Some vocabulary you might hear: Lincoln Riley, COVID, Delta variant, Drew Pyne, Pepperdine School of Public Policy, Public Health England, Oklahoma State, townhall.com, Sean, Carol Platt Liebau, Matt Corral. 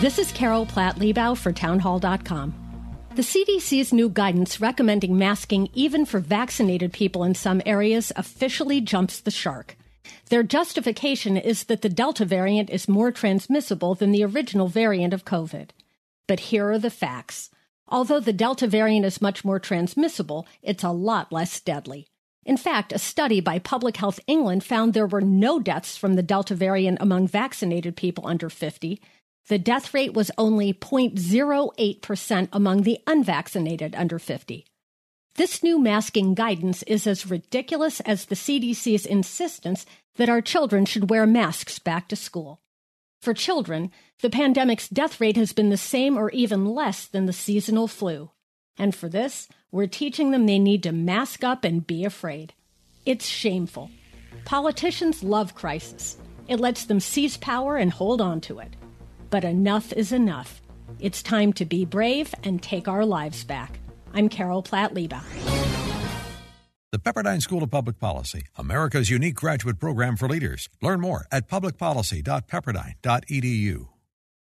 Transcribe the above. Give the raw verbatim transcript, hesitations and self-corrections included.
This is Carol Platt Liebau for townhall dot com. The C D C's new guidance recommending masking even for vaccinated people in some areas officially jumps the shark. Their justification is that the Delta variant is more transmissible than the original variant of COVID. But here are the facts. Although the Delta variant is much more transmissible, it's a lot less deadly. In fact, a study by Public Health England found there were no deaths from the Delta variant among vaccinated people under fifty. The death rate was only zero point zero eight percent among the unvaccinated under fifty. This new masking guidance is as ridiculous as the C D C's insistence that our children should wear masks back to school. For children, the pandemic's death rate has been the same or even less than the seasonal flu. And for this, we're teaching them they need to mask up and be afraid. It's shameful. Politicians love crisis. It lets them seize power and hold on to it. But enough is enough. It's time to be brave and take our lives back. I'm Carol Platt Liebau. The Pepperdine School of Public Policy, America's unique graduate program for leaders. Learn more at public policy dot pepperdine dot e d u.